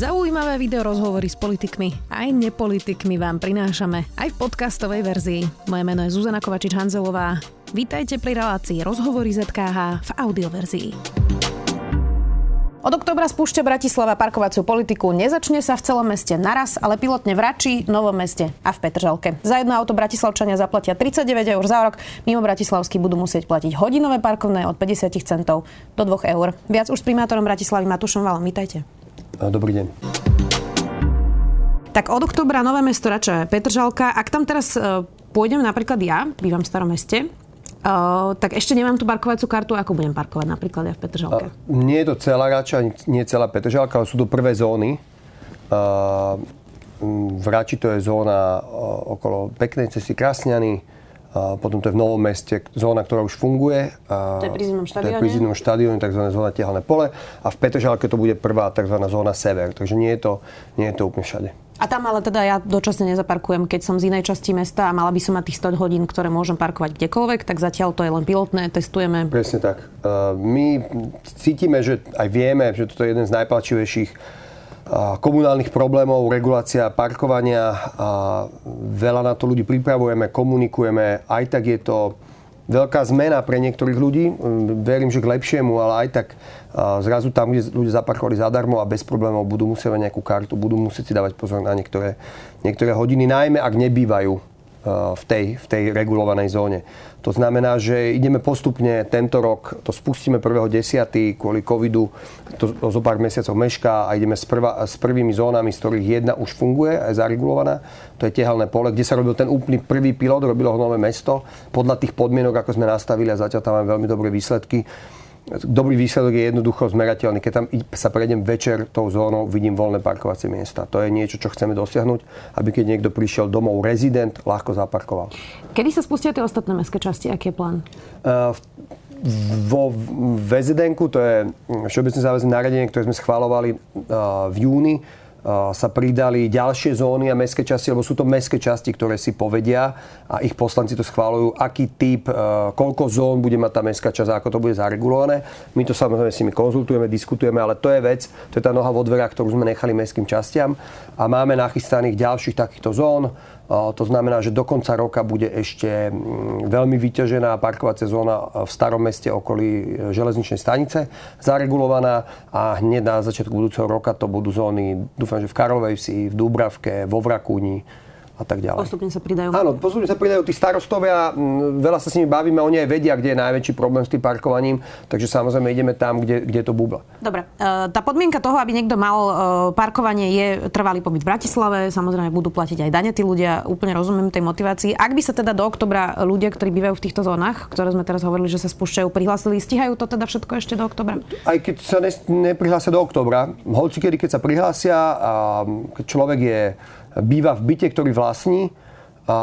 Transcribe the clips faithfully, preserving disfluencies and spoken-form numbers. Zaujímavé video rozhovory s politikmi aj nepolitikmi vám prinášame aj v podcastovej verzii. Moje meno je Zuzana Kovačič-Hanzelová. Vítajte pri relácii Rozhovory zet ká há v audioverzii. Od októbra spúšťa Bratislava parkovaciu politiku. Nezačne sa v celom meste naraz, ale pilotne v Rači, Novom meste a v Petržalke. Za jedno auto bratislavčania zaplatia tridsaťdeväť eur za rok. Mimo bratislavskí budú musieť platiť hodinové parkovné od päťdesiat centov do dvoch eur. Viac už s primátorom Bratislavy Matúšom Valom. Vítajte. Dobrý deň. Tak od októbra Nové mesto, Rača, Petržalka. Ak tam teraz e, pôjdem napríklad ja, bývam v Starom meste, Uh, tak ešte nemám tú parkovaciu kartu, ako budem parkovať napríklad ja v Petržalke? Uh, nie je to celá Rača, nie celá Petržalka, ale sú to prvé zóny. Uh, v Rači to je zóna uh, okolo peknej cesty Krásňany, uh, potom to je v Novom meste zóna, ktorá už funguje. Uh, to je pri zimnom štadióne? To je pri zimnom štadióne, tzv. Zóna Tehelné pole. A v Petržalke to bude prvá tzv. Zóna sever, takže nie je to, nie je to úplne všade. A tam ale teda ja dočasne nezaparkujem, keď som z inej časti mesta a mala by som mať tých sto hodín, ktoré môžem parkovať kdekoľvek, tak zatiaľ to je len pilotné, testujeme. Presne tak. My cítime, že aj vieme, že toto je jeden z najpalčivejších komunálnych problémov, regulácia parkovania. Veľa na to ľudí pripravujeme, komunikujeme, aj tak je to veľká zmena pre niektorých ľudí, verím, že k lepšiemu, ale aj tak zrazu tam, kde ľudia zaparkovali zadarmo a bez problémov, budú musieť mať nejakú kartu, budú musieť si dávať pozor na niektoré, niektoré hodiny, najmä ak nebývajú v tej, v tej regulovanej zóne. To znamená, že ideme postupne tento rok, to spustíme prvého desiateho kvôli covidu, to zo pár mesiacov mešká a ideme s, prvá, s prvými zónami, z ktorých jedna už funguje a je zaregulovaná. To je Tehelné pole, kde sa robil ten úplný prvý pilot, robilo ho Nové mesto. Podľa tých podmienok, ako sme nastavili, a zatiaľ tam máme veľmi dobré výsledky. Dobrý výsledok je jednoducho zmerateľný. Keď tam sa prejdem večer tou zónou, vidím voľné parkovacie miesta. To je niečo, čo chceme dosiahnuť, aby keď niekto prišiel domov rezident, ľahko zaparkoval. Kedy sa spustia tie ostatné mestské časti? Aký je plán? Uh, vo vé zet enku, to je všeobecne záväzné nariadenie, ktoré sme schvaľovali uh, v júni, sa pridali ďalšie zóny a mestské časti, lebo sú to mestské časti, ktoré si povedia a ich poslanci to schváľujú, aký typ, koľko zón bude mať tá mestská časť, ako to bude zaregulované. My to samozrejme s nimi konzultujeme, diskutujeme, ale to je vec, to je tá noha vo dverách, ktorú sme nechali mestským častiam a máme nachystaných ďalších takýchto zón. To znamená, že do konca roka bude ešte veľmi vyťažená parkovacia zóna v Starom meste okolí železničnej stanice zaregulovaná a hneď na začiatku budúceho roka to budú zóny, dúfam, že v Karlovej Vsi, v Dúbravke, vo Vrakúni a tak ďalej. Postupne sa pridajú. Áno, postupne sa pridajú tí starostovia, veľa sa s nimi bavíme, oni aj vedia, kde je najväčší problém s tým parkovaním, takže samozrejme ideme tam, kde, kde to bubla. Dobre, tá podmienka toho, aby niekto mal parkovanie, je trvalý pobyt v Bratislave, samozrejme budú platiť aj dane tí ľudia, úplne rozumiem tej motivácii. Ak by sa teda do októbra ľudia, ktorí bývajú v týchto zónach, ktoré sme teraz hovorili, že sa spúšťajú, prihlásili, stihajú to teda všetko ešte do októbra? Aj keď sa neprihlásia do októbra, hoci kedy, keď sa prihlásia, keď človek je býva v byte, ktorý vlastní a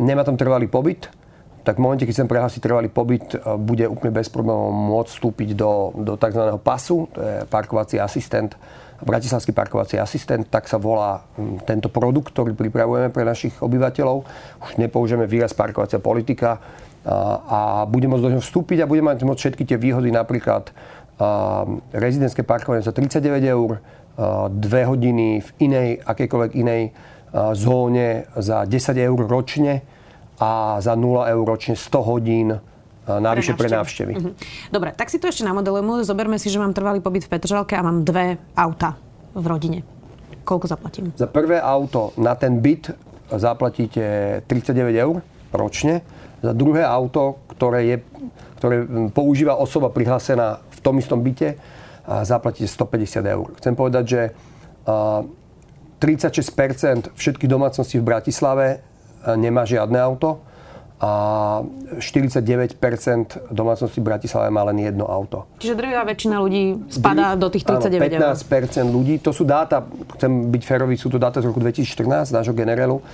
nemá tam trvalý pobyt, tak v momente, keď sem prehlási trvalý pobyt, bude úplne bez problémov môcť vstúpiť do, do tzv. PASu, to je parkovací asistent, bratislavský parkovací asistent, tak sa volá tento produkt, ktorý pripravujeme pre našich obyvateľov. Už nepoužijeme výraz parkovacia politika a, a bude môcť do ňoho vstúpiť a bude mať môcť všetky tie výhody, napríklad a, rezidentské parkovanie za tridsaťdeväť eur, dve hodiny v inej, akékoľvek inej zóne za desať eur ročne a za nula eur ročne sto hodín navyše pre návštevy. Pre návštevy. Mhm. Dobre, tak si to ešte namodelujeme. Zoberme si, že mám trvalý pobyt v Petržalke a mám dve auta v rodine. Koľko zaplatím? Za prvé auto na ten byt zaplatíte tridsaťdeväť eur ročne. Za druhé auto, ktoré, je, ktoré používa osoba prihlásená v tom istom byte, a zaplatíte stopäťdesiat eur. Chcem povedať, že tridsaťšesť percent všetkých domácností v Bratislave nemá žiadne auto a štyridsaťdeväť percent domácností v Bratislave má len jedno auto. Čiže drvivá väčšina ľudí spadá Dri- do tých tridsaťdeväť eur. pätnásť percent ľudí, to sú dáta, chcem byť férový, sú to dáta z roku dvetisícštrnásť, nášho generelu.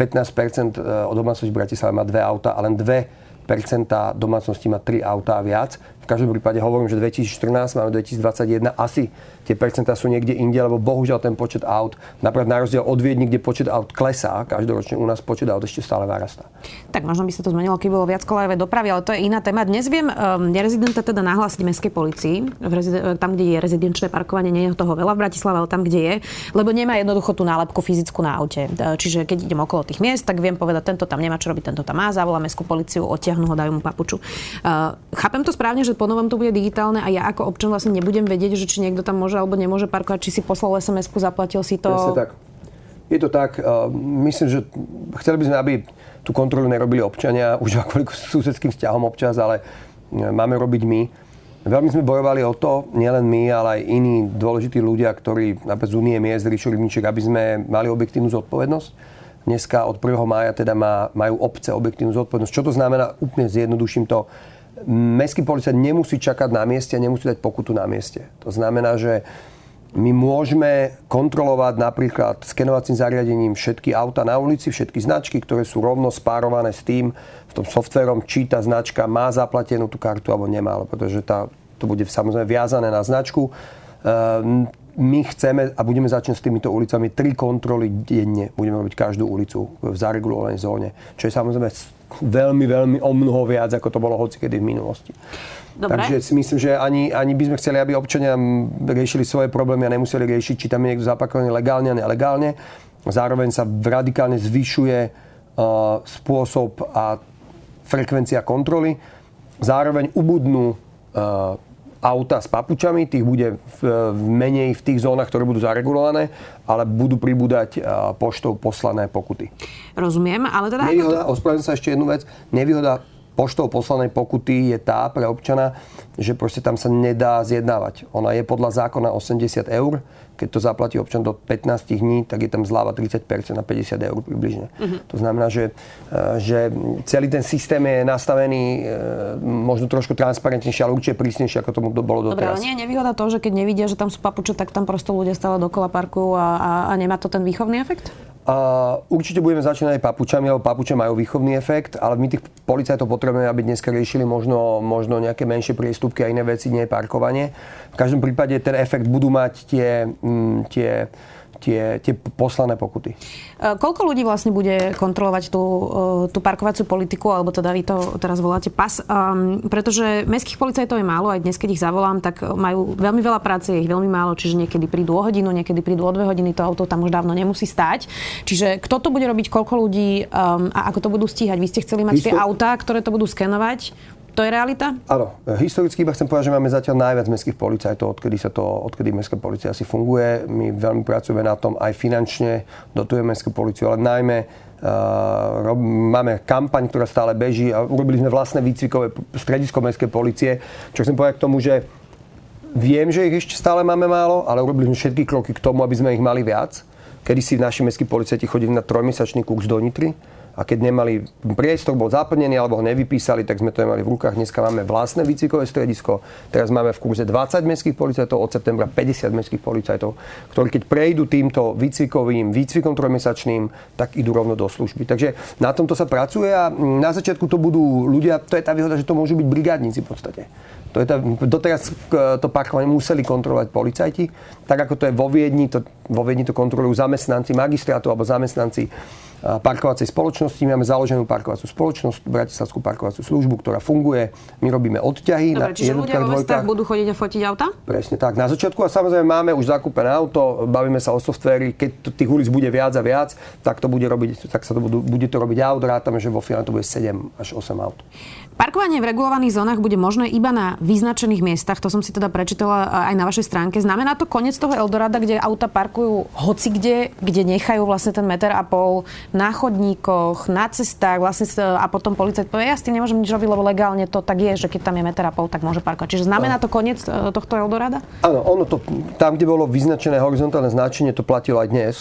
pätnásť percent domácností v Bratislave má dve auta a len dve percentá domácností má tri autá a viac. V každom prípade hovorím, že dvetisícštrnásť, máme dvetisícdvadsaťjeden, asi tie percentá sú niekde inde, lebo bohužiaľ ten počet aut, napríklad na rozdiel od Viedni, kde počet aut klesá, každoročne u nás počet aut ešte stále narastá. Tak možno by sa to zmenilo, keby bolo viac kolárovej dopravy, ale to je iná téma. Dnes viem um, nerezidenta teda nahlásiť mestskej polícii, tam, kde je rezidenčné parkovanie, nie je toho veľa v Bratislave, ale tam, kde je, lebo nemá jednoducho tú nálepku fyzickú na aute. Čiže keď idem okolo tých miest, tak viem povedať, tento tam nemá čo robiť, tento tam má, zavolám mestskú políciu, odtiahnu ho, dajú mu papuču. Uh, chápem to správne, že po novom to bude digitálne a ja ako občan vlastne nebudem vedieť, že či niekto tam môže alebo nemôže parkovať, či si poslal es em esku, zaplatil si to. Presne tak. Je to tak, uh, myslím, že chceli by sme, aby tú kontrolu nerobili občania, už kvôli susedským vzťahom občas, ale máme robiť my. Veľmi sme bojovali o to, nielen my, ale aj iní dôležití ľudia, ktorí napríklad z Únie miest, Rišo Rybníček, aby sme mali objektívnu zodpovednosť. Dneska od prvého mája teda má, majú obce objektívnu zodpovednosť. Čo to znamená? Úplne zjednoduším to. Mestský policajt nemusí čakať na mieste a nemusí dať pokutu na mieste. To znamená, že my môžeme kontrolovať napríklad skenovacím zariadením všetky auta na ulici, všetky značky, ktoré sú rovno spárované s tým, s tom softvérom, či tá značka má zaplatenú tú kartu alebo nemá, pretože tá, to bude samozrejme viazané na značku. Ehm, my chceme a budeme začať s týmito ulicami tri kontroly denne. Budeme robiť každú ulicu v zaregulovanej zóne, čo je samozrejme veľmi, veľmi o mnoho viac, ako to bolo hocikedy v minulosti. Dobre. Takže si myslím, že ani, ani by sme chceli, aby občania riešili svoje problémy a nemuseli riešiť, či tam je niekto zapakovaný legálne a nelegálne. Zároveň sa radikálne zvyšuje uh, spôsob a frekvencia kontroly. Zároveň ubudnú uh, auta s papučami, tých bude v, v menej v tých zónach, ktoré budú zaregulované, ale budú pribúdať uh, poštou poslané pokuty. Rozumiem, ale teda... Nevýhoda, to... ospravedlňujem sa ešte jednu vec, nevýhoda poštou poslanej pokuty je tá pre občana, že proste tam sa nedá zjednávať. Ona je podľa zákona osemdesiat eur. Keď to zaplatí občan do pätnásť dní, tak je tam zľava tridsať percent na päťdesiat eur približne. Uh-huh. To znamená, že, že celý ten systém je nastavený možno trošku transparentnejšie, ale určite prísnejšie, ako tomu bolo doteraz. Dobre, ale nie je nevýhoda to, že keď nevidia, že tam sú papuče, tak tam prosto ľudia stále dokola parkujú a, a, a nemá to ten výchovný efekt? Uh, určite budeme začínať aj papučami, lebo papuče majú výchovný efekt, ale my tých policajtov potrebujeme, aby dneska riešili možno, možno nejaké menšie priestupky a iné veci, nie parkovanie. V každom prípade ten efekt budú mať tie, m, tie, tie, tie poslané pokuty. Uh, koľko ľudí vlastne bude kontrolovať tú, uh, tú parkovaciu politiku, alebo teda vy to teraz voláte PAS? Um, pretože mestských policajtov je málo, aj dnes, keď ich zavolám, tak majú veľmi veľa práce, je ich veľmi málo, čiže niekedy prídu o hodinu, niekedy prídu o dve hodiny, to auto tam už dávno nemusí stáť. Čiže kto to bude robiť, koľko ľudí um, a ako to budú stíhať? Vy ste chceli mať Histo- tie autá, ktoré to budú skenovať? To je realita? Áno. Historicky iba chcem povedať, že máme zatiaľ najviac mestských policajtov, odkedy sa to, odkedy mestská polícia asi funguje. My veľmi pracujeme na tom, aj finančne dotujeme mestskú políciu, ale najmä uh, rob, máme kampaň, ktorá stále beží a urobili sme vlastné výcvikové stredisko mestskej polície, čo chcem povedať k tomu, že viem, že ich ešte stále máme málo, ale urobili sme všetky kroky k tomu, aby sme ich mali viac. Kedysi naši mestskí policajti chodili na trojmesačný kurz do Nitry. A keď nemali priestor, bol zaplnený alebo ho nevypísali, tak sme to nemali v rukách. Dneska máme vlastné výcvikové stredisko. Teraz máme v kurze dvadsať mestských policajtov, od septembra päťdesiat mestských policajtov, ktorí keď prejdú týmto výcvikovým, výcvikom trojmesačným, tak idú rovno do služby. Takže na tomto sa pracuje a na začiatku to budú ľudia, to je tá výhoda, že to môžu byť brigádnici v podstate. To je tá, doteraz to parkovanie museli kontrolovať policajti, tak ako to je vo Viedni, to, vo Viedni to kontrolujú zamestnanci magistrátov alebo zamestnanci parkovacej spoločnosti. My máme založenú parkovacú spoločnosť, Bratislavskú parkovacú službu, ktorá funguje. My robíme odťahy. Dobre, čiže ľudia vo mestách budú chodiť a fotiť auta? Presne tak. Na začiatku a samozrejme máme už zakúpené auto, bavíme sa o softvéri, keď tých ulic bude viac a viac, tak to bude robiť, tak sa to budú, bude to robiť aut, rátame, že vo finále to bude sedem až osem aut. Parkovanie v regulovaných zónach bude možné iba na vyznačených miestach. To som si teda prečítala aj na vašej stránke. Znamená to koniec toho Eldorada, kde auta parkujú hocikde, kde nechajú vlastne ten meter a pol na chodníkoch, na cestách, vlastne a potom policajt povie, ja s tým nemôžem nič robiť, lebo legálne to tak je, že keď tam je meter a pol, tak môže parkovať. Čiže znamená to koniec tohto Eldorada? Áno, ono to tam, kde bolo vyznačené horizontálne značenie, to platilo aj dnes.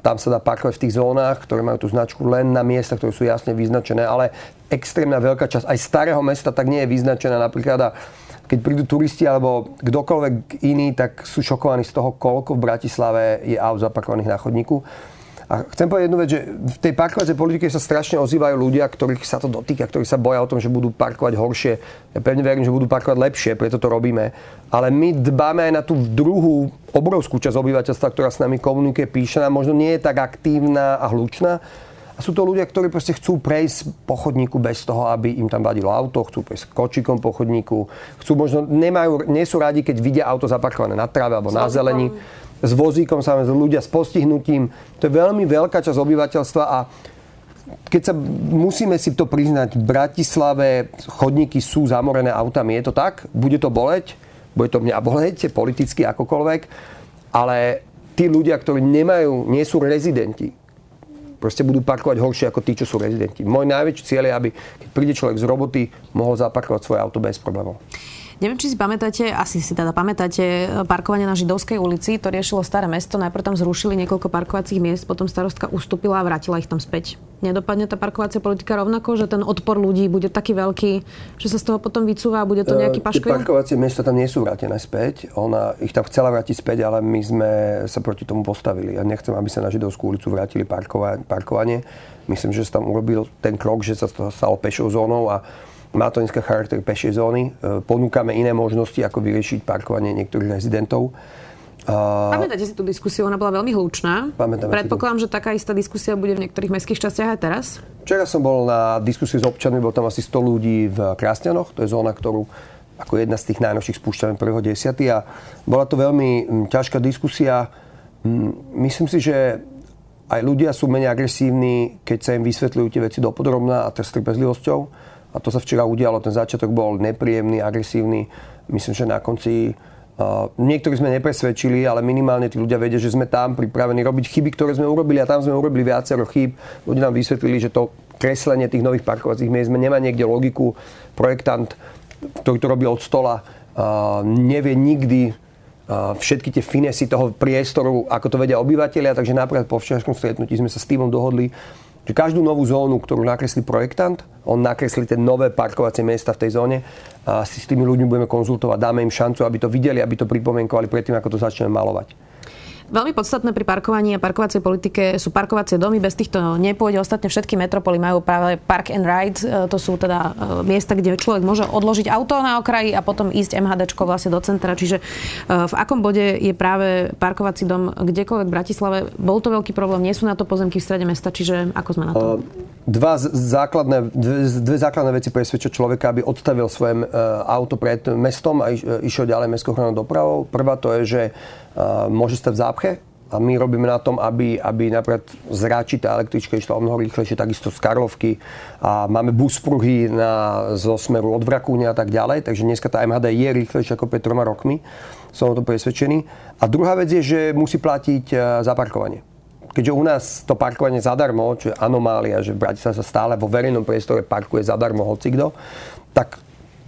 Tam sa dá parkovať v tých zónach, ktoré majú tú značku len na miestach, ktoré sú jasne vyznačené, ale extrémna veľká časť aj starého mesta tak nie je vyznačená. Napríklad keď prídu turisti alebo kdokoľvek iný, tak sú šokovaní z toho, koľko v Bratislave je aut zaparkovaných na chodníku. A chcem povedať jednu vec, že v tej parkovacej politike sa strašne ozývajú ľudia, ktorých sa to dotýka, ktorí sa boja o tom, že budú parkovať horšie. Ja pevne verím, že budú parkovať lepšie, preto to robíme. Ale my dbáme aj na tú druhú obrovskú časť obyvateľstva, ktorá s nami komunikuje, píše nám, možno nie je tak aktívna a hlučná. A sú to ľudia, ktorí proste chcú prejsť po chodníku bez toho, aby im tam vadilo auto, chcú prejsť kočíkom po chodníku, chcú možno, nemajú, nie sú radi, keď vidia auto zaparkované na tráve alebo na zelení. S vozíkom, samozrejme, ľudia s postihnutím. To je veľmi veľká časť obyvateľstva a keď sa, musíme si to priznať, v Bratislave chodníky sú zamorené autami. Je to tak? Bude to boleť? Bude to mňa boleť, politicky akokoľvek. Ale tí ľudia, ktorí nemajú, nie sú rezidenti, proste budú parkovať horšie ako tí, čo sú rezidenti. Môj najväčší cieľ je, aby keď príde človek z roboty, mohol zaparkovať svoje auto bez problémov. Neviem, či si pamätáte, asi si teda pamätáte, parkovanie na Židovskej ulici, to riešilo Staré mesto, najprv tam zrušili niekoľko parkovacích miest, potom starostka ustúpila a vrátila ich tam späť. Nedopadne tá parkovacia politika rovnako, že ten odpor ľudí bude taký veľký, že sa z toho potom vycúva a bude to nejaký paškvil? Tie parkovacie miesta tam nie sú vrátené späť, ona ich tam chcela vrátiť späť, ale my sme sa proti tomu postavili. Ja nechcem, aby sa na Židovskú ulicu vrátili parkovanie. Myslím, že sa tam urobil ten krok, že sa to stalo pešou zónou a má to dneska charakter pešej zóny. Ponúkame iné možnosti, ako vyriešiť parkovanie niektorých rezidentov. Pamätáte si tú diskusiu? Ona bola veľmi hlučná. Pamätáme. Predpokladám, že taká istá diskusia bude v niektorých mestských častiach aj teraz. Včera som bol na diskusii s občanmi, bol tam asi sto ľudí v Krásňanoch. To je zóna, ktorú ako jedna z tých najnovších spúšťame prvého desiateho A bola to veľmi ťažká diskusia. Myslím si, že aj ľudia sú menej agresívni, keď sa im vysvetľujú tie veci dopodrobná a s trpezlivosťou. A to sa včera udialo, ten začiatok bol nepríjemný, agresívny. Myslím, že na konci uh, niektorí sme nepresvedčili, ale minimálne tí ľudia vedia, že sme tam pripravení robiť chyby, ktoré sme urobili a tam sme urobili viacero chýb. Ľudia nám vysvetlili, že to kreslenie tých nových parkovacích miest nemá niekde logiku. Projektant, ktorý to robí od stola, uh, nevie nikdy uh, všetky tie finesy toho priestoru, ako to vedia obyvatelia. Takže napríklad po včerajšom stretnutí sme sa s týmom dohodli, že každú novú zónu, ktorú nakreslí projektant, on nakreslí tie nové parkovacie miesta v tej zóne a si s tými ľuďmi budeme konzultovať, dáme im šancu, aby to videli, aby to pripomienkovali predtým, ako to začneme malovať. Veľmi podstatné pri parkovaní a parkovacej politike sú parkovacie domy, bez týchto nepôjde. Ostatne všetky metropoly majú práve park and ride, to sú teda miesta, kde človek môže odložiť auto na okraji a potom ísť MHDčko vlastne do centra. Čiže v akom bode je práve parkovací dom kdekoľvek v Bratislave? Bol to veľký problém, nie sú na to pozemky v strede mesta, čiže ako sme na to? Dva základné, dve, dve základné veci presvedčia človeka, aby odstavil svoje auto pred mestom a išiel ďalej mestskou ochrannou dopravou. Prvá to je, že môže stať v zápche a my robíme na tom, aby, aby napríklad z Rači tá električka išla o mnoho rýchlejšie, takisto z Karlovky a máme buspruhy na, zo smeru od Vrakúňa a tak ďalej, takže dneska tá em há dé je rýchlejšia ako pred troma rokmi, som o to presvedčený. A druhá vec je, že musí platiť za parkovanie. Keďže u nás to parkovanie zadarmo, čo je anomália, že v Bratislave sa stále vo verejnom priestore parkuje zadarmo hocikdo, tak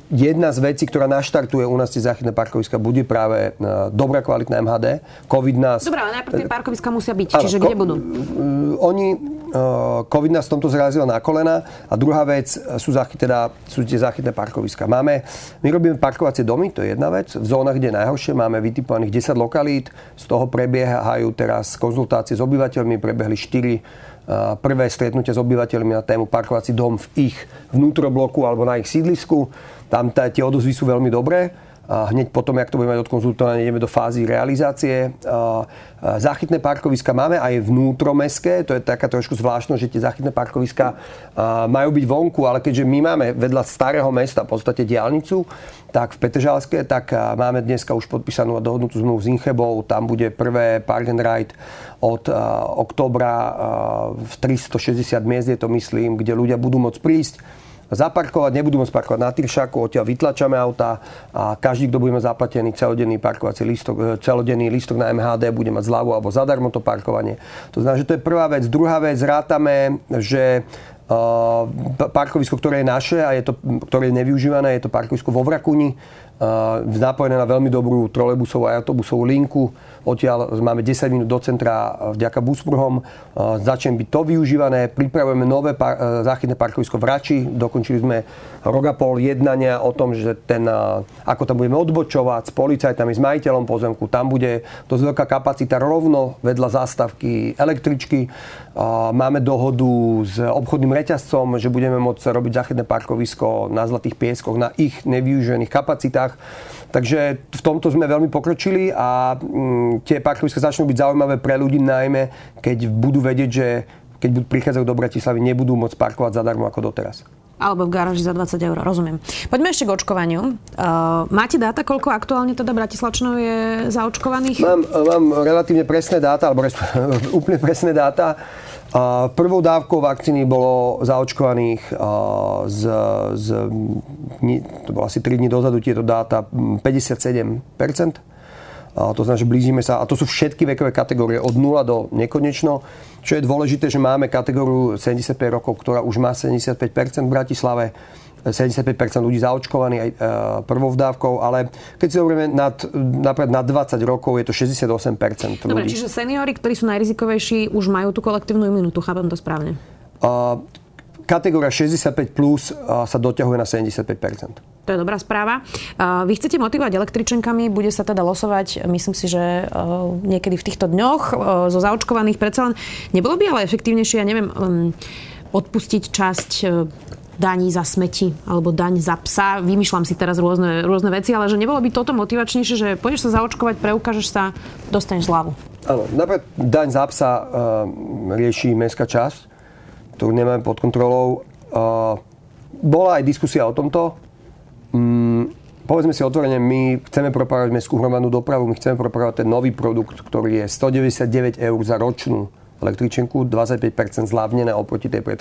jedna z vecí, ktorá naštartuje u nás tie záchytné parkoviska, bude práve dobrá kvalitná em há dé. COVID nás... Dobre, ale najprv tie parkoviska musia byť, áno, čiže ko- kde budú? Oni, COVID nás v tomto zrazila na kolena a druhá vec sú, záchy, teda, sú tie záchytné parkoviska. Máme, my robíme parkovacie domy, to je jedna vec. V zónach, kde je najhoršie, máme vytipovaných desať lokalít, z toho prebiehajú teraz konzultácie s obyvateľmi, prebehli štyri prvé stretnutia s obyvateľmi na tému parkovací dom v ich vnútrobloku alebo na ich sídlisku. Tam t- tie odozvy sú veľmi dobré. A hneď potom, jak to budeme mať odkonzultované, ideme do fázy realizácie. Záchytné parkoviska máme aj vnútromestské. To je taká trošku zvláštnosť, že tie záchytné parkoviska majú byť vonku, ale keďže my máme vedľa Starého mesta v podstate diaľnicu, tak v Petržalske, tak máme dneska už podpísanú a dohodnutú zmluvu s Inchebou. Tam bude prvé park and ride od októbra v tristošesťdesiat miest, je to myslím, kde ľudia budú môcť prísť zaparkovať, nebudú môcť parkovať na Tyršáku, odtiaľ vytlačame auta a každý, kto bude mať zaplatený celodenný parkovací lístok, celodenný lístok na em há dé, bude mať zľavu alebo zadarmo to parkovanie. To znamená, že to je prvá vec. Druhá vec, rátame, že parkovisko, ktoré je naše a je to, ktoré je nevyužívané, je to parkovisko vo Vrakúni. napojené na veľmi dobrú trolejbusovú a autobusovú linku. Odtiaľ máme desať minút do centra vďaka Busburhom. Začne byť to využívané. Pripravujeme nové par- záchytné parkovisko v Rači. Dokončili sme rok a pol jednania o tom, že ten, ako tam budeme odbočovať s policajtami, s majiteľom pozemku. Tam bude dosť veľká kapacita rovno vedľa zástavky električky. Máme dohodu s obchodným reťazcom, že budeme môcť robiť záchytné parkovisko na Zlatých pieskoch, na ich nevyužených kapacitách. Takže v tomto sme veľmi pokročili a tie parkoviska začnú byť zaujímavé pre ľudí, najmä keď budú vedieť, že keď budú prichádzajú do Bratislavy, nebudú môcť parkovať zadarmo ako doteraz. Alebo v garáži za dvadsať eur, rozumiem. Poďme ešte k očkovaniu. Uh, máte dáta, koľko aktuálne teda Bratislavčanov je zaočkovaných? Mám, mám relatívne presné dáta, alebo úplne presné dáta. Uh, prvou dávkou vakcíny bolo zaočkovaných uh, z, z, to bolo asi tri dni dozadu tieto dáta, päťdesiatsedem percent. To znamená, že blížime sa, a to sú všetky vekové kategórie, od nula do nekonečno. Čo je dôležité, že máme kategóriu sedemdesiatpäť rokov, ktorá už má sedemdesiatpäť percent v Bratislave, sedemdesiatpäť percent ľudí zaočkovaných aj prvou dávkou, ale keď si hovoríme nad, napríklad nad dvadsať rokov, je to šesťdesiatosem percent ľudí. Dobre, čiže seniori, ktorí sú najrizikovejší, už majú tú kolektívnu imunitu, chápem to správne? Uh, Kategória šesťdesiatpäť plus sa doťahuje na sedemdesiatpäť percent. To je dobrá správa. Vy chcete motivovať električenkami, bude sa teda losovať, myslím si, že niekedy v týchto dňoch zo zaočkovaných predsa len. Nebolo by ale efektívnejšie, ja neviem, odpustiť časť daní za smeti alebo daň za psa. Vymýšľam si teraz rôzne, rôzne veci, ale že nebolo by toto motivačnejšie, že pôjdeš sa zaočkovať, preukážeš sa, dostaneš zľavu. Áno, napríklad daň za psa rieši mestská časť, ktorú nemáme pod kontrolou. Uh, bola aj diskusia o tomto. Mm, povedzme si otvorene, my chceme propagovať mestskú hromadnú dopravu, my chceme propagovať ten nový produkt, ktorý je stodeväťdesiatdeväť eur za ročnú električenku, dvadsaťpäť percent zľavnené oproti tej pred...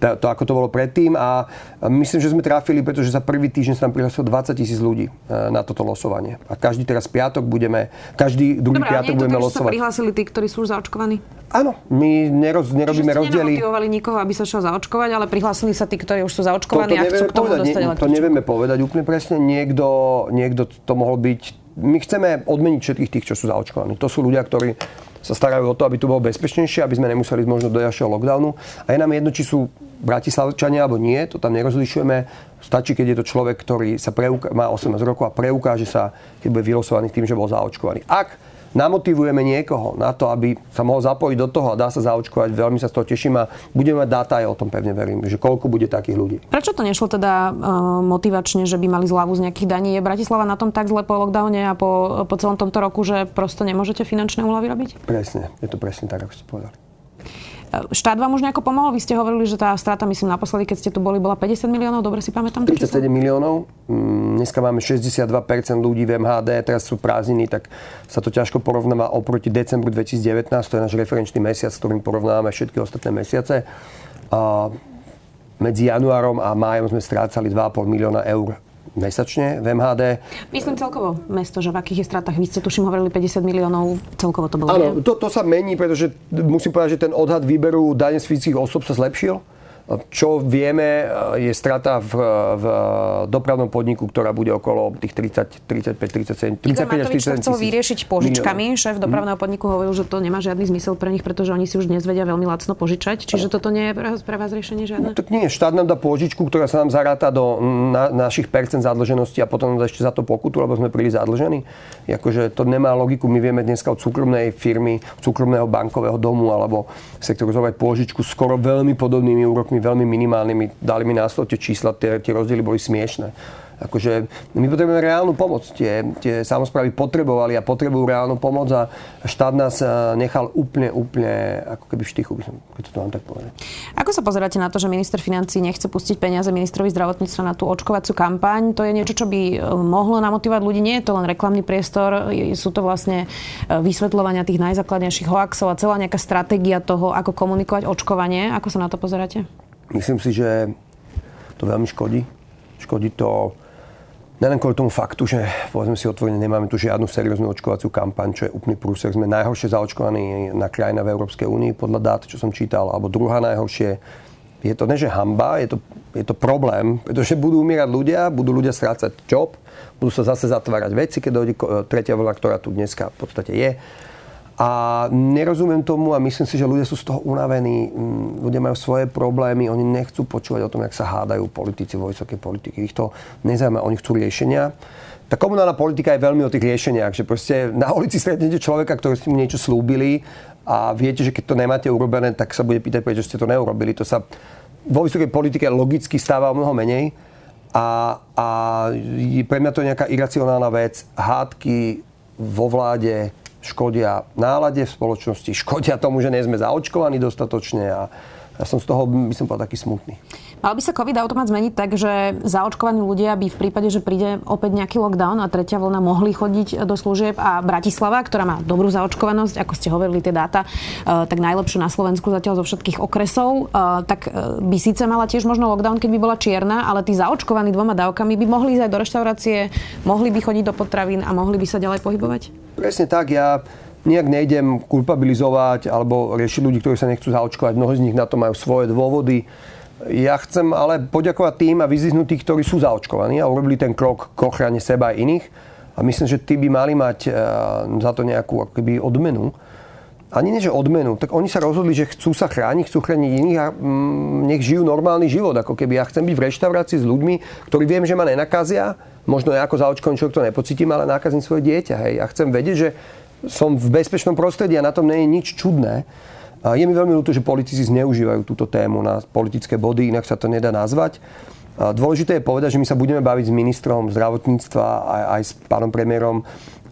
To, to, ako to bolo predtým. A myslím, že sme trafili, pretože za prvý týždeň sa nám prihlásilo dvadsaťtisíc ľudí na toto losovanie. A každý teraz piatok budeme, každý druhý Dobre, piatok budeme losovať. Dobre, ale nie je to, že sa prihlásili tí, ktorí sú už zaočkovaní? Áno, my neroz, nerobíme rozdiely. Čiže ste nemotivovali nikoho, aby sa šiel zaočkovať, ale prihlásili sa tí, ktorí už sú zaočkovaní a chcú k tomu dostať električku. To nevieme povedať úplne presne. Niekto, niekto to mohol byť. My chceme odmeniť všetkých tých, čo sú zaočkovaní. To sú ľudia, ktorí sa starajú o to, aby to bolo bezpečnejšie, aby sme nemuseli ísť možno do ďalšieho lockdownu. A je nám jedno, či sú Bratislavčania alebo nie, to tam nerozlišujeme. Stačí, keď je to človek, ktorý sa preuka- má osemnásť rokov a preukáže sa, keď bude vylosovaný tým, že bol zaočkovaný. Ak namotivujeme niekoho na to, aby sa mohol zapojiť do toho a dá sa zaočkovať, veľmi sa z toho teším a budeme mať dáta aj o tom, pevne verím, že koľko bude takých ľudí. Prečo to nešlo teda motivačne, že by mali zľavu z nejakých daní? Je Bratislava na tom tak zle po lockdowne a po, po celom tomto roku, že prosto nemôžete finančné úľavy robiť? Presne, je to presne tak, ako ste povedali. Štát vám už nejako pomohol? Vy ste hovorili, že tá strata, myslím, naposledy, keď ste tu boli, bola päťdesiat miliónov, dobre si pamätám? tridsaťsedem miliónov. Dneska máme šesťdesiatdva percent ľudí v em há dé, teraz sú prázdniny, tak sa to ťažko porovnáva oproti decembru dvetisícdevätnásť, to je náš referenčný mesiac, s ktorým porovnávame všetky ostatné mesiace. A medzi januárom a májom sme strácali dva a pol milióna eur mesačne v em há dé. Myslím celkovo mesto, že v akých je stratách. Vy ste tuším hovorili päťdesiat miliónov, celkovo to bolo. Áno, to, to sa mení, pretože musím povedať, že ten odhad výberu dane z fyzických osob sa zlepšil. Čo vieme, je strata v, v dopravnom podniku, ktorá bude okolo tých tridsať, tridsaťpäť, tridsaťsedem, tridsaťpäť až tridsaťsedem tisíc. Igor Matovič to chcel vyriešiť požičkami. Šéf dopravného podniku hovoril, že to nemá žiadny zmysel pre nich, pretože oni si už dnes vedia veľmi lacno požičať. Čiže toto nie je pre vás riešenie žiadne? No, tak nie, štát nám dá požičku, ktorá sa nám zaráta do na, našich percent zadlženosti a potom nám dá ešte za to pokutu, lebo sme príliš zadlžení. Jakože to nemá logiku. My vieme dneska od súkromnej firmy, súkromného bankového domu alebo sektorizovať požičku skoro veľmi podobnými úrokmi, veľmi minimálnymi, dali mi následne tie čísla, tie, tie rozdiely boli smiešné. Akože my potrebujeme reálnu pomoc. Tie, tie samosprávy potrebovali a potrebujú reálnu pomoc a štát nás nechal úplne, úplne ako keby v štychu, keď to vám tak povedal. Ako sa pozeráte na to, že minister financií nechce pustiť peniaze ministrovi zdravotníctva na tú očkovaciu kampaň? To je niečo, čo by mohlo namotivovať ľudí. Nie je to len reklamný priestor, sú to vlastne vysvetľovania tých najzákladnejších hoaxov a celá nejaká stratégia toho, ako komunikovať očkovanie. Ako sa na to pozeráte? Myslím si, že to veľmi škodí. Škodí to nelen kvôli tomu faktu, že povedzme si otvorene, nemáme tu žiadnu serióznu očkovaciu kampaň, čo je úplný prúser. Sme najhoršie zaočkovaní na krajina v Európskej únii podľa dát, čo som čítal, alebo druhá najhoršie. je to ne, že hanba, je to, je to problém, pretože budú umierať ľudia, budú ľudia strácať job, budú sa zase zatvárať veci, keď dojde tretia vlna, ktorá tu dneska v podstate je. A nerozumiem tomu a myslím si, že ľudia sú z toho unavení. Ľudia majú svoje problémy, oni nechcú počúvať o tom, jak sa hádajú politici vo vysokej politike. Ich to nezaujíma, oni chcú riešenia. Tá komunálna politika je veľmi o tých riešeniach, že proste na ulici stretnete človeka, ktorý ste mu niečo slúbili a viete, že keď to nemáte urobené, tak sa bude pýtať, prečo ste to neurobili. To sa vo vysokej politike logicky stáva o mnoho menej. A, a pre mňa to je nejaká iracionálna vec. Hádky vo vláde škodia nálade v spoločnosti, škodia tomu, že nie sme zaočkovaní dostatočne a ja som z toho, by som povedal, taký smutný. Mal by sa COVID-automat zmeniť tak, že zaočkovaní ľudia by v prípade, že príde opäť nejaký lockdown a tretia vlna, mohli chodiť do služieb a Bratislava, ktorá má dobrú zaočkovanosť, ako ste hovorili tie dáta, tak najlepšiu na Slovensku zatiaľ zo všetkých okresov, tak by síce mala tiež možno lockdown, keď by bola čierna, ale tí zaočkovaní dvoma dávkami by mohli ísť aj do reštaurácie, mohli by chodiť do potravín a mohli by sa ďalej pohybovať? Presne tak, ja nijak nejdem kulpabilizovať alebo riešiť ľudí, ktorí sa nechcú zaočkovať. Mnoho z nich na to majú svoje dôvody. Ja chcem ale poďakovať tým a vyzvihnúť tých, ktorí sú zaočkovaní a urobili ten krok k ochrane seba a iných. A myslím, že tí by mali mať za to nejakú akoby odmenu. Ani nie, že odmenu. Tak oni sa rozhodli, že chcú sa chrániť, chcú chrániť iných a nech žijú normálny život. Ako keby ja chcem byť v reštaurácii s ľuďmi, ktorí viem, že ma nenakazia. Možno ja ako zaočkovaný človek to nepocítim, ale nakazím svoje dieťa. Hej. Ja chcem vedieť, že som v bezpečnom prostredí a na tom nie je nič čudné. Je mi veľmi ľúto, že politici zneužívajú túto tému na politické body, inak sa to nedá nazvať. Dôležité je povedať, že my sa budeme baviť s ministrom zdravotníctva a aj s pánom premiérom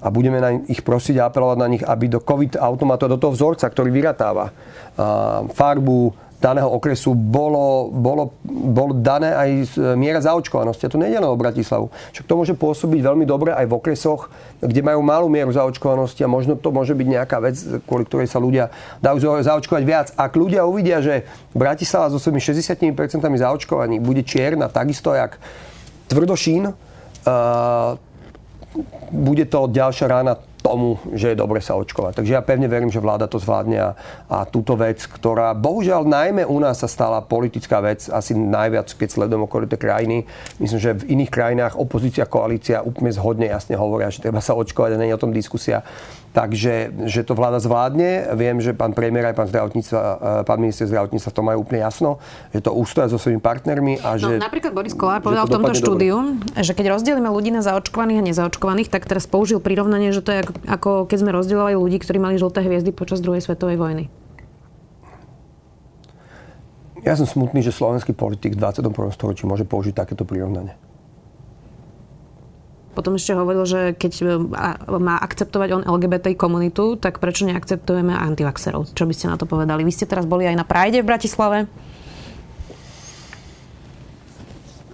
a budeme na ich prosiť a apelovať na nich, aby do COVID-automatu, do toho vzorca, ktorý vyratáva farbu daného okresu, bolo, bolo, bolo dané aj miera zaočkovanosti. A to nejde len o Bratislavu. Však to môže pôsobiť veľmi dobre aj v okresoch, kde majú malú mieru zaočkovanosti a možno to môže byť nejaká vec, kvôli ktorej sa ľudia dajú zaočkovať viac. Ak ľudia uvidia, že Bratislava so svojimi šesťdesiat percent zaočkovaní bude čierna, takisto jak Tvrdošín, uh, bude to ďalšia rána tomu, že je dobre sa očkovať. Takže ja pevne verím, že vláda to zvládne a, a túto vec, ktorá bohužiaľ najmä u nás sa stala politická vec, asi najviac, keď sledujem okolité krajiny. Myslím, že v iných krajinách opozícia, koalícia úplne zhodne jasne hovoria, že treba sa očkovať a nie je o tom diskusia. Takže že to vláda zvládne. Viem, že pán premiér aj pán, pán minister zdravotníctva to majú úplne jasno, že to ústoja so svojimi partnermi. A že, no, napríklad Boris Kolár povedal to v tomto štúdiu, dobrý. Že keď rozdelíme ľudí na zaočkovaných a nezaočkovaných, tak teraz použil prirovnanie, že to je ako, ako keď sme rozdielovali ľudí, ktorí mali žlté hviezdy počas druhej svetovej vojny. Ja som smutný, že slovenský politik v dvadsiatom prvom storočí môže použiť takéto prirovnanie. Potom ešte hovoril, že keď má akceptovať on el gé bé té komunitu, tak prečo neakceptujeme antivaxerov? Čo by ste na to povedali? Vy ste teraz boli aj na Pride v Bratislave?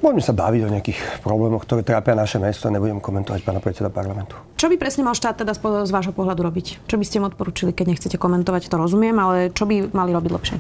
Môžeme sa baviť o nejakých problémoch, ktoré trápia naše mesto. Nebudem komentovať pána predseda parlamentu. Čo by presne mal štát teda z vášho pohľadu robiť? Čo by ste im odporúčili, keď nechcete komentovať? To rozumiem, ale čo by mali robiť lepšie?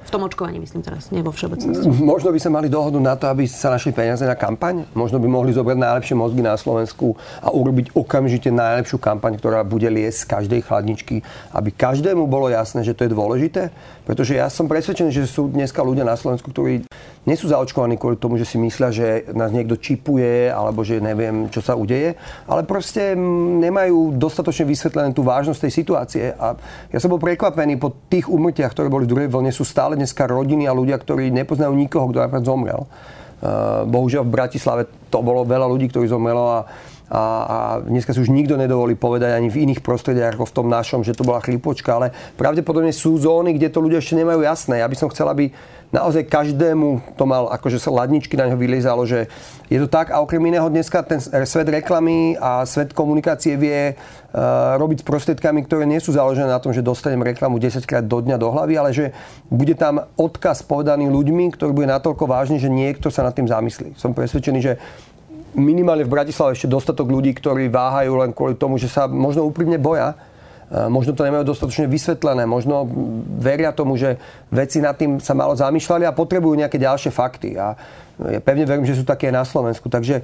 V tom očkovaní, myslím teraz, nie vo všeobecnosti. Možno by sa mali dohodnúť na to, aby sa našli peniaze na kampaň. Možno by mohli zobrať najlepšie mozgy na Slovensku a urobiť okamžite najlepšiu kampaň, ktorá bude liesť z každej chladničky, aby každému bolo jasné, že to je dôležité. Pretože ja som presvedčený, že sú dneska ľudia na Slovensku, ktorí nie sú zaočkovaní kvôli tomu, že si myslia, že nás niekto čipuje alebo že neviem, čo sa udeje. Ale proste nemajú dostatočne vysvetlené tú vážnosť tej situácie. A ja som bol prekvapený po tých úmrtiach, ktoré boli v druhej vlne, sú stále dneska rodiny a ľudia, ktorí nepoznajú nikoho, kto napríklad zomrel. Bohužiaľ v Bratislave to bolo veľa ľudí, ktorí zomrelo a, a, a dneska si už nikto nedovolí povedať ani v iných prostrediach ako v tom našom, že to bola chlipočka, ale pravdepodobne sú zóny, kde to ľudia ešte nemajú jasné. Ja by som chcel, aby naozaj každému to mal, akože sa ladničky na ňo vyliezalo, že je to tak a okrem iného dneska ten svet reklamy a svet komunikácie vie uh, robiť s prostriedkami, ktoré nie sú založené na tom, že dostanem reklamu desaťkrát do dňa do hlavy, ale že bude tam odkaz povedaný ľuďmi, ktorý bude natoľko vážny, že niekto sa nad tým zamyslí. Som presvedčený, že minimálne v Bratislave ešte dostatok ľudí, ktorí váhajú len kvôli tomu, že sa možno úprimne boja. Možno to nemajú dostatočne vysvetlené, možno veria tomu, že veci nad tým sa málo zamýšľali a potrebujú nejaké ďalšie fakty. A ja pevne verím, že sú také na Slovensku. Takže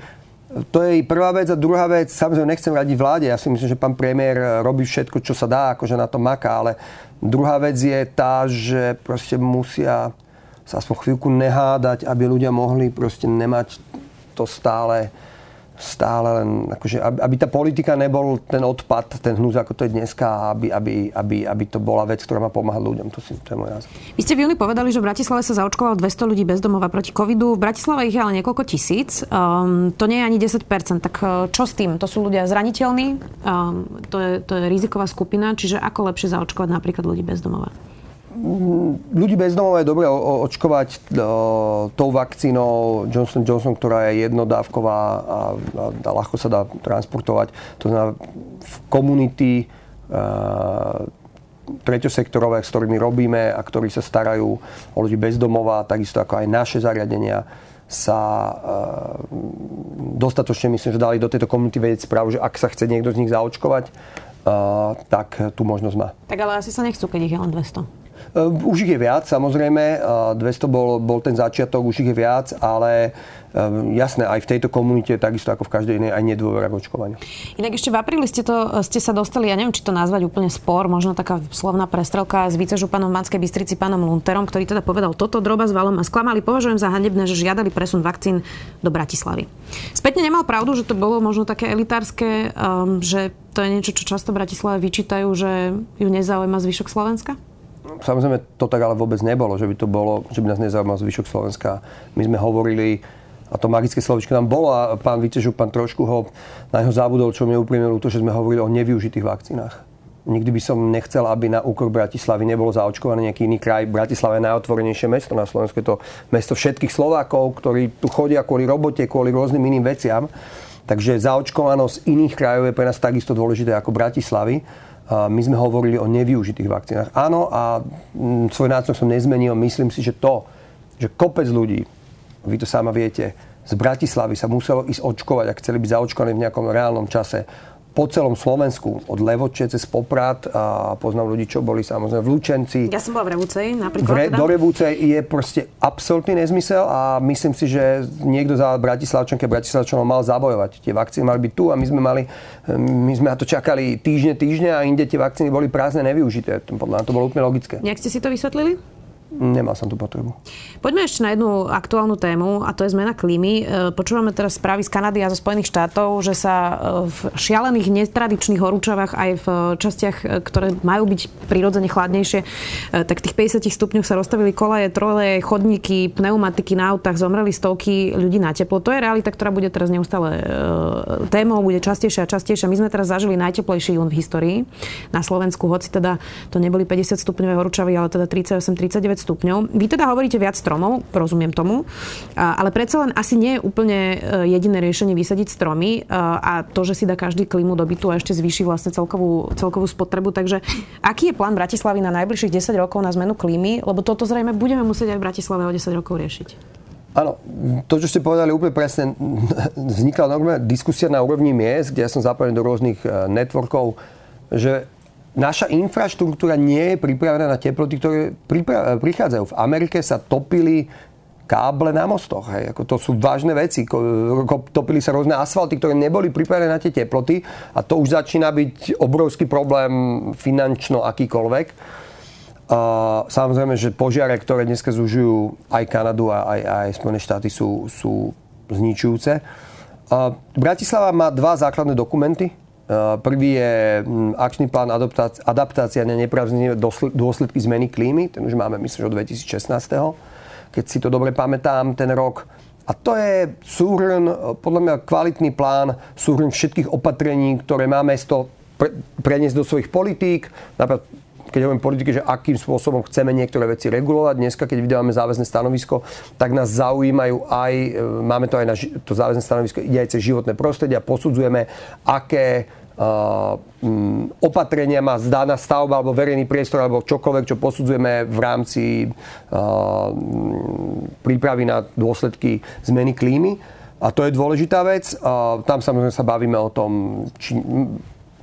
to je prvá vec. A druhá vec, samozrejme nechcem radiť vláde. Ja si myslím, že pán premiér robí všetko, čo sa dá, akože na to maká. Ale druhá vec je tá, že proste musia sa aspoň chvíľku nehádať, aby ľudia mohli proste nemať to stále, stále len, akože, aby, aby tá politika nebol ten odpad, ten hnus, ako to je dneska, aby, aby, aby, aby to bola vec, ktorá má pomáhať ľuďom. To, si, to je môj názor. Vy ste v júni povedali, že v Bratislave sa zaočkovalo dvesto ľudí bez domova proti covidu. V Bratislave ich je ale niekoľko tisíc. Um, to nie je ani desať percent. Tak čo s tým? To sú ľudia zraniteľní, um, to, je, to je riziková skupina, čiže ako lepšie zaočkovať napríklad ľudí bez domova? Ľudí bezdomova je dobré očkovať tou vakcínou Johnson and Johnson, ktorá je jednodávková a, a ľahko sa dá transportovať. To znamená v komunity e, treťosektorové, s ktorými robíme a ktorí sa starajú o ľudí bezdomova, takisto ako aj naše zariadenia sa e, dostatočne, myslím, že dali do tejto komunity vedieť správu, že ak sa chce niekto z nich zaočkovať, e, tak tú možnosť má. Tak ale asi sa nechcú, keď ich je len dvesto. Už ich je viac, samozrejme, dvesto bol, bol ten začiatok, už ich je viac, ale jasné, aj v tejto komunite, takisto ako v každej inej, aj nedôvera k očkovaniu. Inak ešte v apríli ste, to, ste sa dostali, ja neviem, či to nazvať úplne spor, možno taká slovná prestrelka s vicežupanom v Banskej Bystrici, pánom Lunterom, ktorý teda povedal toto, droba s Valom a sklamali, považujem za hanebné, že žiadali presun vakcín do Bratislavy. Spätne nemal pravdu, že to bolo možno také elitárske, že to je niečo, čo často Bratislave vyčítajú, že ju nezaujíma zvyšok Slovenska? Samozrejme, to tak ale vôbec nebolo, že by to bolo, že by nás nezaujímal zvyšok Slovenska. My sme hovorili, a to magické slovičko tam bolo, a pán vicežupan trošku ho, na neho zabudol, čo mne úprimne ľúto, že sme hovorili o nevyužitých vakcínach. Nikdy by som nechcel, aby na úkor Bratislavy nebolo zaočkovaný nejaký iný kraj. Bratislava je najotvorenejšie mesto na Slovensku. Je to mesto všetkých Slovákov, ktorí tu chodia kvôli robote, kvôli rôznym iným veciam. Takže zaočkovanosť iných krajov je pre nás takisto dôležité ako Bratislavy. My sme hovorili o nevyužitých vakcínach. Áno, a svoj názor som nezmenil. Myslím si, že to, že kopec ľudí, vy to sama viete, z Bratislavy sa muselo ísť očkovať, ak chceli byť zaočkovaní v nejakom reálnom čase. Po celom Slovensku, od Levoče cez Poprad, a poznám ľudí, čo boli samozrejme v Lučenci. Ja som bola v Revúcej napríklad. Re, do Revúcej je proste absolútny nezmysel a myslím si, že niekto za Bratislavčanke Bratislavčanom mal zabojovať. Tie vakcíny mali byť tu a my sme mali, my sme na to čakali týždne, týždne a inde tie vakcíny boli prázdne, nevyužité. Podľa mňa to bolo úplne logické. Nejak ste si to vysvetlili? Nemal som tú potrebu. Poďme ešte na jednu aktuálnu tému, a to je zmena klímy. Počúvame teraz správy z Kanady a zo Spojených štátov, že sa v šialených netradičných horúčavách aj v častiach, ktoré majú byť prirodzene chladnejšie, tak v tých päťdesiat stupňoch sa rozstavili kolaje, troleje, chodníky, pneumatiky na autách, zomreli stovky ľudí na teplo. To je realita, ktorá bude teraz neustále témou, bude častejšia a častejšia. My sme teraz zažili najteplejší jún v histórii na Slovensku, hoci teda to neboli päťdesiat stupňové horúčavy, ale teda tridsaťosem tridsaťdeväť stupňov. Vy teda hovoríte viac stromov, rozumiem tomu, ale predsa len asi nie je úplne jediné riešenie vysadiť stromy a to, že si dá každý klímu dobytu a ešte zvýši vlastne celkovú, celkovú spotrebu. Takže aký je plán Bratislavy na najbližších desať rokov na zmenu klímy? Lebo toto zrejme budeme musieť aj v Bratislave o desať rokov riešiť. Áno, to, čo ste povedali úplne presne, vznikla normálna diskusia na úrovni miest, kde ja som zapojený do rôznych networkov, že naša infraštruktúra nie je pripravená na teploty, ktoré pripra- prichádzajú. V Amerike sa topili káble na mostoch. Hej. Ako to sú vážne veci. Topili sa rôzne asfalty, ktoré neboli pripravené na tie teploty. A to už začína byť obrovský problém finančno akýkoľvek. Uh, samozrejme, že požiare, ktoré dneska zužujú aj Kanadu a aj, aj Spojené štáty, sú, sú zničujúce. Uh, Bratislava má dva základné dokumenty. Prvý je akčný plán adaptácia, adaptácia na nepriaznivé dôsledky zmeny klímy. Ten už máme, myslím, od dvetisícšestnásť. Keď si to dobre pamätám, ten rok. A to je súhrn, podľa mňa kvalitný plán, súhrn všetkých opatrení, ktoré má mesto pre, preniesť do svojich politík. Napríklad, keď hovorím politiky, že akým spôsobom chceme niektoré veci regulovať. Dneska, keď vydávame záväzné stanovisko, tak nás zaujímajú aj, máme to aj na to záväzné stanovisko, ide aj cez životné prostredie a posudzujeme, aké Uh, um, opatrenia má zdaná stavba alebo verejný priestor alebo čokoľvek, čo posudzujeme v rámci uh, prípravy na dôsledky zmeny klímy. A to je dôležitá vec. Uh, tam samozrejme sa bavíme o tom, či,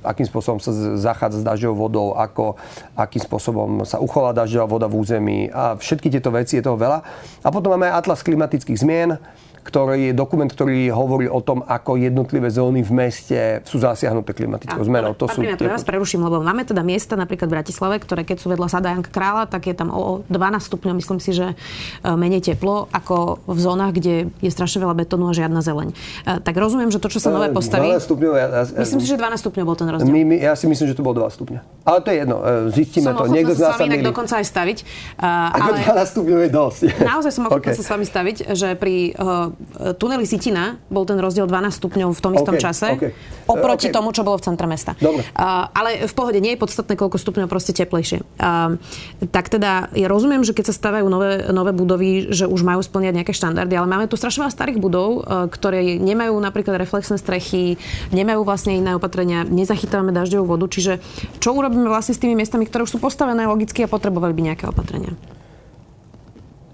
akým spôsobom sa zachádza s dažďovou vodou, ako, akým spôsobom sa uchová dažďová voda v území. A všetky tieto veci, je toho veľa. A potom máme aj atlas klimatických zmien, ktorý je dokument, ktorý hovorí o tom, ako jednotlivé zóny v meste sú zasiahnuté klimatickou zmenou. To sú tie... pre vás preruším, lebo máme teda miesta napríklad v Bratislave, ktoré keď sú vedľa Sada Janka Krála, tak je tam o dvanásť stupňov, myslím si, že menej teplo ako v zónach, kde je strašne veľa betónu a žiadna zeleň. Tak rozumiem, že to, čo sa nové postaví. dvanásť stupňov. Ja, ja, myslím si, že dvanásť stupňov bol ten rozdiel. My, my, ja si myslím, že to bolo dva stupňa. Ale to je jedno, zistíme som to. Niekto z nás sa mýli. Dokonca aj staviť, ale dvanásť stupňov je dosť. Naozaj som ochotná okay. sa s vami staviť, že pri tuneli Sitina bol ten rozdiel dvanásť stupňov v tom istom okay, čase okay. oproti okay. tomu, čo bolo v centre mesta. Dobre. Uh, ale v pohode, nie je podstatné, koľko stupňov, proste teplejšie. Uh, tak teda, ja rozumiem, že keď sa stavajú nové, nové budovy, že už majú splňať nejaké štandardy, ale máme tu strašne veľa starých budov, uh, ktoré nemajú napríklad reflexné strechy, nemajú vlastne iné opatrenia, nezachytávame dažďovú vodu, čiže čo urobíme vlastne s tými miestami, ktoré už sú postavené logicky a potrebovali by nejaké opatrenia?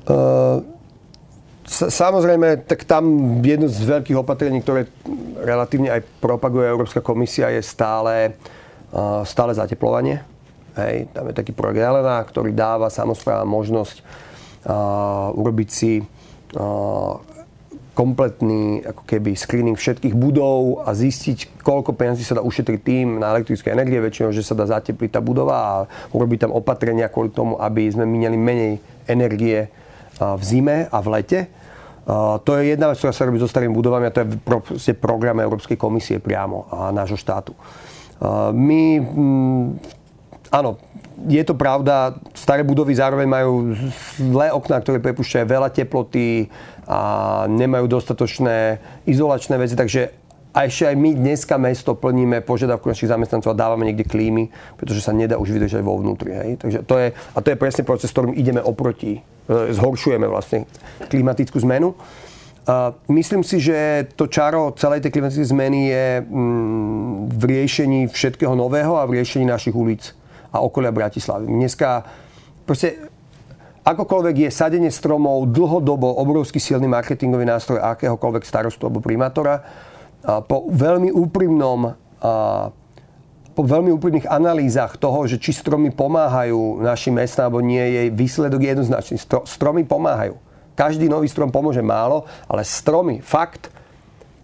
Uh... Samozrejme, tak tam jedno z veľkých opatrení, ktoré relatívne aj propaguje Európska komisia, je stále, stále zateplovanie. Hej, tam je taký program, ktorý dáva samosprávam možnosť uh, urobiť si uh, kompletný ako keby screening všetkých budov a zistiť, koľko peniazí sa dá ušetriť tým na elektrické energie, väčšinou, že sa dá zatepliť tá budova a urobiť tam opatrenia kvôli tomu, aby sme mineli menej energie v zime a v lete. To je jedna vec, ktorá sa robí so starými budovami a to je program Európskej komisie priamo a nášho štátu. My, áno, je to pravda, staré budovy zároveň majú zlé okná, ktoré prepúšťajú veľa teploty a nemajú dostatočné izolačné veci, takže a ešte aj my dneska mesto plníme požiadavku našich zamestnancov a dávame niekde klímy, pretože sa nedá už vydržať vo vnútri. Hej. Takže to je, a to je presne proces, ktorým ideme oproti. Zhoršujeme vlastne klimatickú zmenu. A myslím si, že to čaro celej tej klimatické zmeny je v riešení všetkého nového a v riešení našich ulic a okolia Bratislavy. Dneska proste akokoľvek je sadenie stromov dlhodobo obrovský silný marketingový nástroj akéhokoľvek starostu alebo primátora. A po veľmi úprimnom a po veľmi úprimných analýzach toho, že či stromy pomáhajú našim mestám, alebo nie, jej výsledok je jednoznačný. Stro, stromy pomáhajú. Každý nový strom pomôže málo, ale stromy, fakt,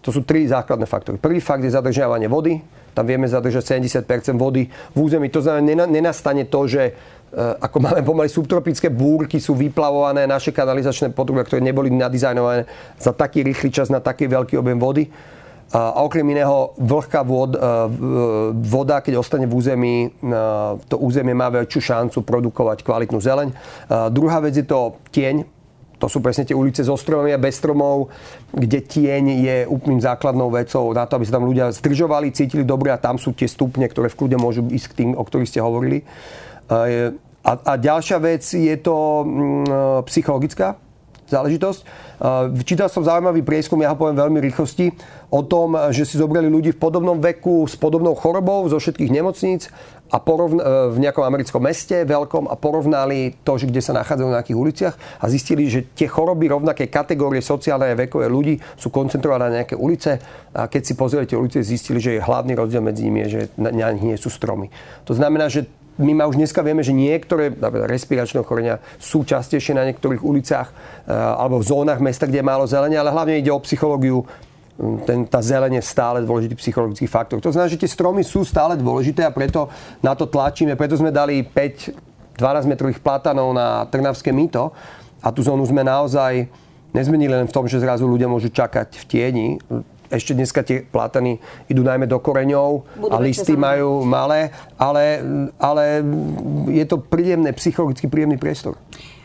to sú tri základné faktory. Prvý fakt je zadržiavanie vody. Tam vieme zadržať sedemdesiat percent vody v území. To znamená, nenastane to, že ako máme pomaly subtropické búrky, sú vyplavované naše kanalizačné potrubia, ktoré neboli nadizajnované za taký rýchly čas, na taký veľký objem vody. A okrem iného, vlhká vod, voda, keď ostane v území, to územie má väčšiu šancu produkovať kvalitnú zeleň. A druhá vec je to tieň. To sú presne tie ulice so stromami a bez stromov, kde tieň je úplným základnou vecou na to, aby sa tam ľudia zdržovali, cítili dobre a tam sú tie stupne, ktoré v kľude môžu ísť k tým, o ktorých ste hovorili. A, a ďalšia vec je to psychologická záležitosť. Čítal som zaujímavý prieskum, ja ho poviem veľmi rýchlosti, o tom, že si zobrali ľudí v podobnom veku, s podobnou chorobou zo všetkých nemocníc a porovna- v nejakom americkom meste veľkom a porovnali to, že kde sa nachádzajú na akých uliciach a zistili, že tie choroby rovnaké kategórie sociálne a vekové ľudí sú koncentrované na nejaké ulice a keď si pozriete ulice, zistili, že je hlavný rozdiel medzi nimi je, že na nich nie sú stromy. To znamená, že my ma už dneska vieme, že niektoré respiračné ochorenia sú častejšie na niektorých uliciach alebo v zónach mesta, kde je málo zelenia, ale hlavne ide o psychológiu. Ten, tá zelenie je stále dôležitý psychologický faktor. To znamená, že tie stromy sú stále dôležité a preto na to tlačíme. Preto sme dali päť dvanásťmetrových platanov na Trnavské Mýto a tú zónu sme naozaj nezmenili len v tom, že zrazu ľudia môžu čakať v tieni. Ešte dneska tie plátany idú najmä do koreňov a listy majú malé, ale, ale je to príjemné, psychologicky príjemný priestor.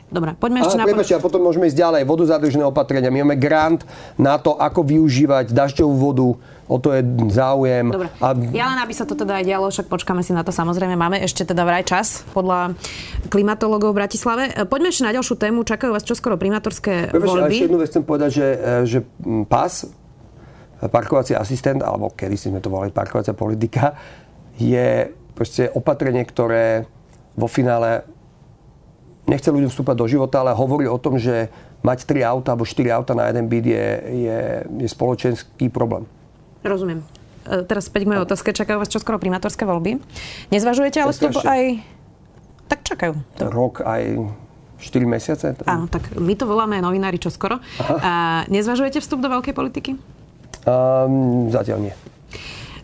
Dobre, poďme ešte na... Prepačte, a potom môžeme ísť ďalej. Vodozadržné opatrenia. My máme grant na to, ako využívať dažďovú vodu. O to je záujem. Dobre, a... ja len aby sa to teda aj dialo, však počkáme si na to. Samozrejme, máme ešte teda vraj čas podľa klimatológov v Bratislave. Poďme ešte na ďalšiu tému. Čakajú vás čoskoro primátorské Prepačte, voľby. Ešte jednu vec chcem povedať, že, že pás, parkovací asistent, alebo kedy si sme to volali parkovacia politika, je proste opatrenie, ktoré vo finále nechce ľuďom vstúpať do života, ale hovorí o tom, že mať tri auta alebo štyri auta na jeden byt je, je, je spoločenský problém. Rozumiem. E, teraz späť k mojej otázke. Čakajú vás čoskoro primátorské voľby. Nezvažujete ale vstup aj... Tak čakajú. Rok aj... štyri mesiace? To... Áno, tak my to voláme novinári čoskoro. A nezvažujete vstup do veľkej politiky? Um, zatiaľ nie.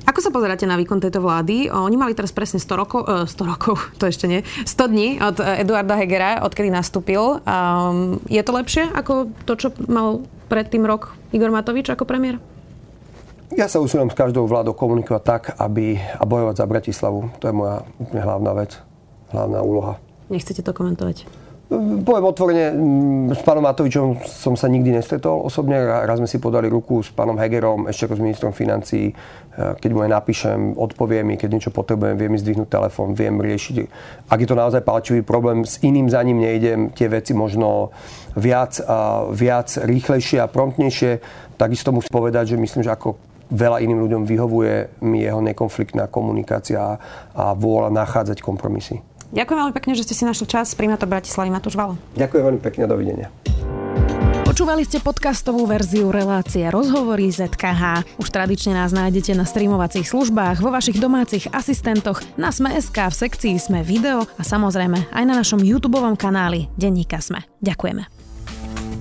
Ako sa pozeráte na výkon tejto vlády? Oni mali teraz presne sto rokov, sto rokov, to ešte nie, sto dní od Eduarda Hegera, odkedy nastúpil. Um, je to lepšie ako to, čo mal predtým rok Igor Matovič ako premiér? Ja sa usilím s každou vládou komunikovať tak, aby a bojovať za Bratislavu. To je moja úplne hlavná vec, hlavná úloha. Nechcete to komentovať? Poviem otvorene, s pánom Matovičom som sa nikdy nestretol osobne. Raz sme si podali ruku s pánom Hegerom, ešte ako s ministrom financií. Keď mu aj napíšem, odpoviem mi, keď niečo potrebujem, viem mi zdvihnúť telefón, viem riešiť. Ak je to naozaj palčivý problém, s iným za ním nejdem, tie veci možno viac, viac rýchlejšie a promptnejšie. Takisto musím povedať, že myslím, že ako veľa iným ľuďom vyhovuje mi jeho nekonfliktná komunikácia a vôľa nachádzať kompromisy. Ďakujem veľmi pekne, že ste si našli čas. Primátor Bratislavy Matúš Valo. Ďakujem veľmi pekne, dovidenia. Počúvali ste podcastovú verziu relácie Rozhovory zet ká há. Už tradične nás nájdete na streamovacích službách, vo vašich domácich asistentoch, na Sme bodka es ká, v sekcii Sme video a samozrejme aj na našom YouTubeovom kanáli Denníka Sme. Ďakujeme.